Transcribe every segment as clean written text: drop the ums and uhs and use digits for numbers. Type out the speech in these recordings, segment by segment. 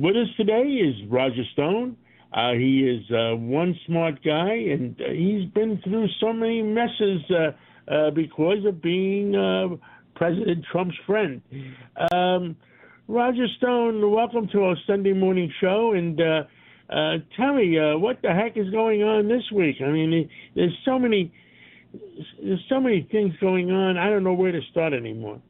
With us today is Roger Stone. He is one smart guy, and he's been through so many messes because of being President Trump's friend. Roger Stone, welcome to our Sunday morning show. And tell me, what the heck is going on this week? I mean, there's so many things going on. I don't know where to start anymore.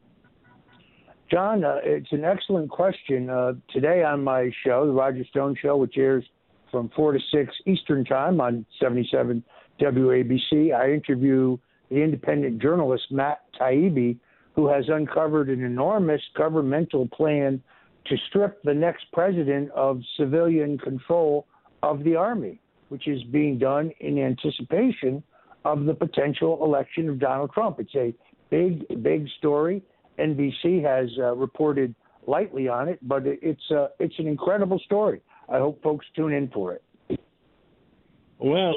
John, it's an excellent question. Today on my show, The Roger Stone Show, which airs from 4 to 6 Eastern Time on 77 WABC, I interview the independent journalist Matt Taibbi, who has uncovered an enormous governmental plan to strip the next president of civilian control of the Army, which is being done in anticipation of the potential election of Donald Trump. It's a big, big story. NBC has reported lightly on it, but it's an incredible story. I hope folks tune in for it. Well,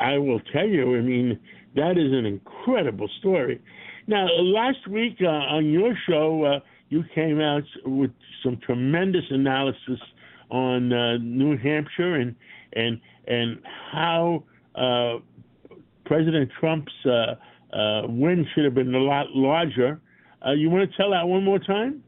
I will tell you, I mean, that is an incredible story. Now, last week on your show, you came out with some tremendous analysis on New Hampshire and how President Trump's win should have been a lot larger. You want to tell that one more time?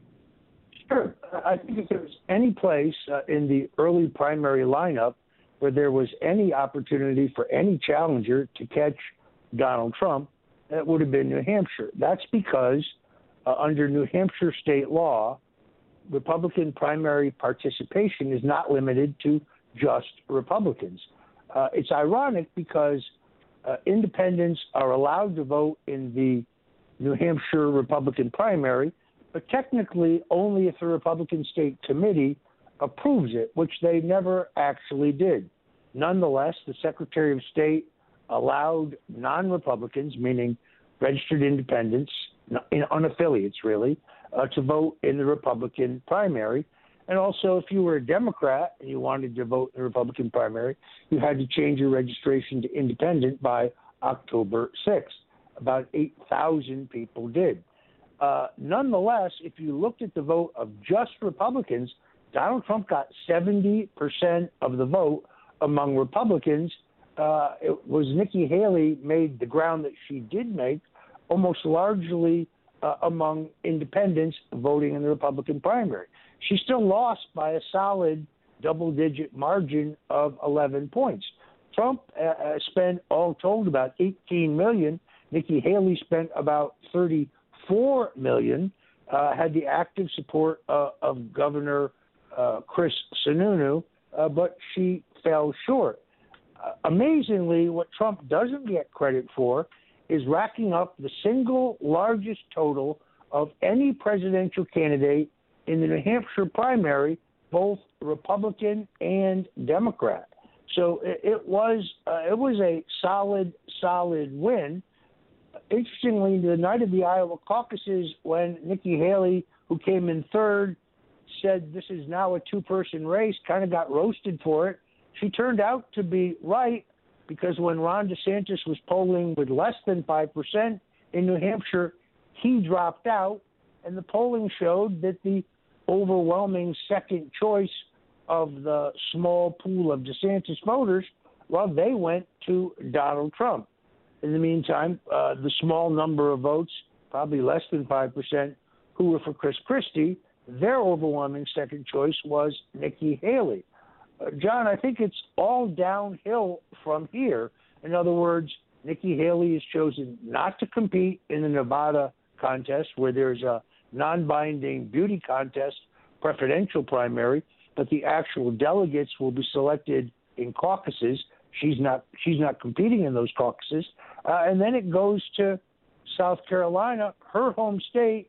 Sure. I think if there was any place in the early primary lineup where there was any opportunity for any challenger to catch Donald Trump, that would have been New Hampshire. That's because under New Hampshire state law, Republican primary participation is not limited to just Republicans. It's ironic because independents are allowed to vote in the New Hampshire Republican primary, but technically only if the Republican State Committee approves it, which they never actually did. Nonetheless, the Secretary of State allowed non-Republicans, meaning registered independents, unaffiliates really, to vote in the Republican primary. And also, if you were a Democrat and you wanted to vote in the Republican primary, you had to change your registration to independent by October 6th. About 8,000 people did. Nonetheless, if you looked at the vote of just Republicans, Donald Trump got 70% of the vote among Republicans. It was Nikki Haley made the ground that she did make almost largely among independents voting in the Republican primary. She still lost by a solid double-digit margin of 11 points. Trump spent all told about $18 million. Nikki Haley spent about $34 million, had the active support of Governor Chris Sununu, but she fell short. Amazingly, what Trump doesn't get credit for is racking up the single largest total of any presidential candidate in the New Hampshire primary, both Republican and Democrat. So it was a solid win. Interestingly, the night of the Iowa caucuses, when Nikki Haley, who came in third, said this is now a two-person race, kind of got roasted for it. She turned out to be right, because when Ron DeSantis was polling with less than 5% in New Hampshire, he dropped out, and the polling showed that the overwhelming second choice of the small pool of DeSantis voters, well, they went to Donald Trump. In the meantime, the small number of votes, probably less than 5%, who were for Chris Christie, their overwhelming second choice was Nikki Haley. John, I think it's all downhill from here. In other words, Nikki Haley has chosen not to compete in the Nevada contest, where there's a non-binding beauty contest preferential primary, but the actual delegates will be selected in caucuses. She's not competing in those caucuses. And then it goes to South Carolina, her home state.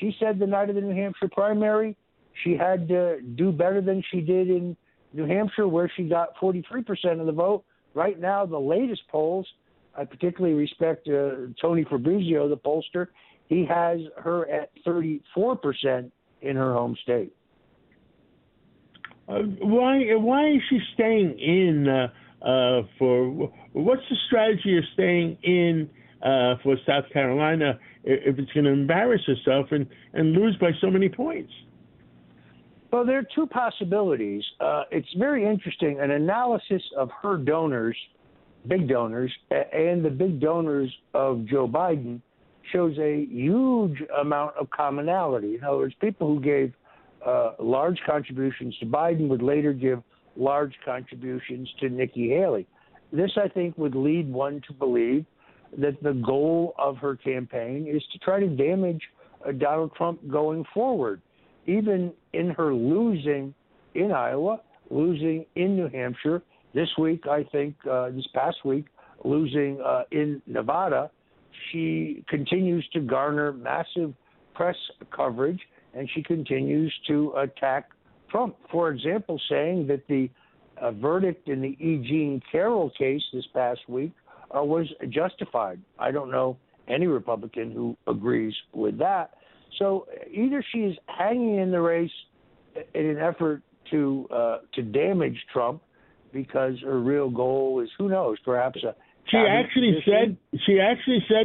She said the night of the New Hampshire primary, she had to do better than she did in New Hampshire, where she got 43% of the vote. Right now, the latest polls, I particularly respect Tony Fabrizio, the pollster. He has her at 34% in her home state. Why is she staying in? What's the strategy of staying in for South Carolina if it's going to embarrass herself and lose by so many points? Well, there are two possibilities. It's very interesting. An analysis of her donors, big donors, and the big donors of Joe Biden shows a huge amount of commonality. In other words, people who gave large contributions to Biden would later give large contributions to Nikki Haley. This, I think, would lead one to believe that the goal of her campaign is to try to damage Donald Trump going forward, even in her losing in Iowa, losing in New Hampshire. This week, I think, this past week, losing in Nevada, she continues to garner massive press coverage, and she continues to attack Trump. For example, saying that the verdict in the E. Jean Carroll case this past week was justified. I don't know any Republican who agrees with that. So either she is hanging in the race in an effort to damage Trump, because her real goal is, who knows, perhaps a... She actually said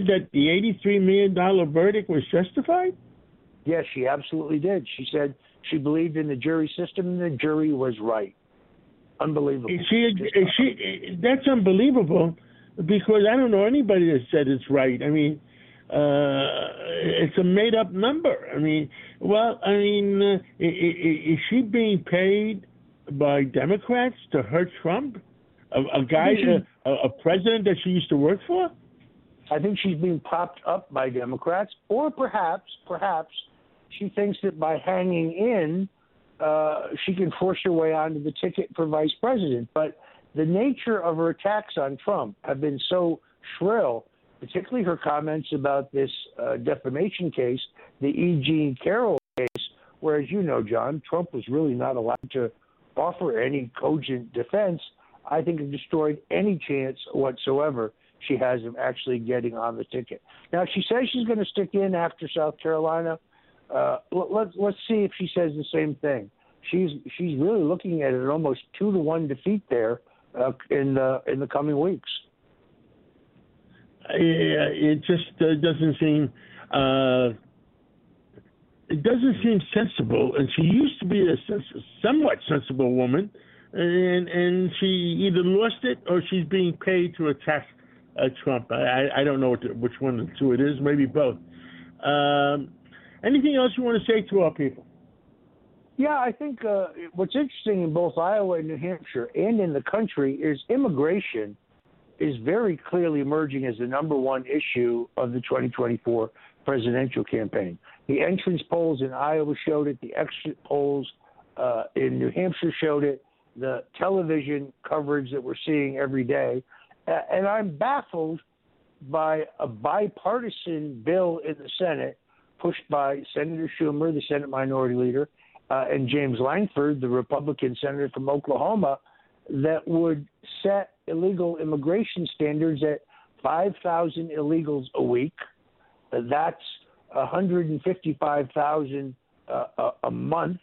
that the $83 million verdict was justified? Yes, she absolutely did. She said she believed in the jury system and the jury was right. Unbelievable. That's unbelievable, because I don't know anybody that said it's right. I mean, it's a made-up number. Is she being paid by Democrats to hurt Trump? A president that she used to work for? I think she's being propped up by Democrats, or perhaps she thinks that by hanging in, she can force her way onto the ticket for vice president. But the nature of her attacks on Trump have been so shrill, particularly her comments about this defamation case, the E. Jean Carroll case, where, as you know, John, Trump was really not allowed to offer any cogent defense. I think it destroyed any chance whatsoever she has of actually getting on the ticket. Now, she says she's going to stick in after South Carolina. Let's see if she says the same thing. She's really looking at an almost 2-1 defeat there in the coming weeks. It just doesn't seem sensible. And she used to be a somewhat sensible woman. And she either lost it or she's being paid to attack Trump. I don't know which one of the two it is, maybe both. Anything else you want to say to our people? Yeah, I think what's interesting in both Iowa and New Hampshire and in the country is immigration is very clearly emerging as the number one issue of the 2024 presidential campaign. The entrance polls in Iowa showed it. The exit polls in New Hampshire showed it. The television coverage that we're seeing every day. And I'm baffled by a bipartisan bill in the Senate pushed by Senator Schumer, the Senate Minority Leader, and James Lankford, the Republican senator from Oklahoma, that would set illegal immigration standards at 5,000 illegals a week. That's 155,000 a month,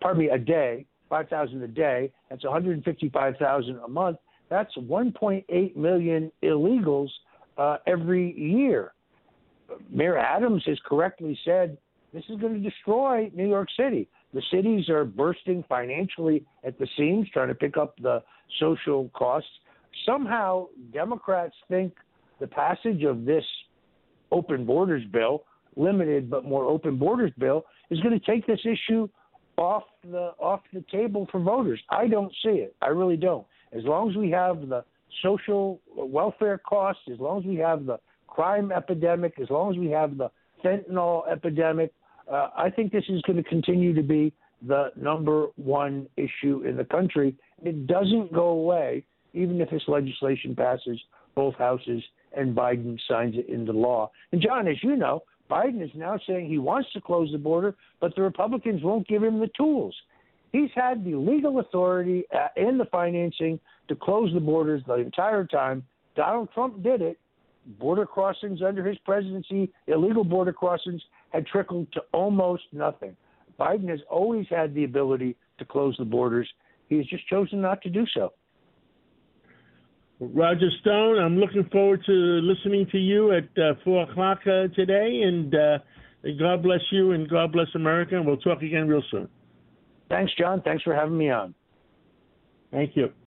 pardon me, a day. 5,000 a day, that's 155,000 a month. That's 1.8 million illegals every year. Mayor Adams has correctly said this is going to destroy New York City. The cities are bursting financially at the seams, trying to pick up the social costs. Somehow, Democrats think the passage of this open borders bill, limited but more open borders bill, is going to take this issue off the table for voters. I don't see it. I really don't. As long as we have the social welfare costs, as long as we have the crime epidemic, as long as we have the fentanyl epidemic, I think this is going to continue to be the number one issue in the country. It doesn't go away, even if this legislation passes both houses and Biden signs it into law. And John, as you know, Biden is now saying he wants to close the border, but the Republicans won't give him the tools. He's had the legal authority and the financing to close the borders the entire time. Donald Trump did it. Border crossings under his presidency, illegal border crossings, had trickled to almost nothing. Biden has always had the ability to close the borders. He has just chosen not to do so. Roger Stone, I'm looking forward to listening to you at 4 o'clock today, and God bless you and God bless America, and we'll talk again real soon. Thanks, John. Thanks for having me on. Thank you.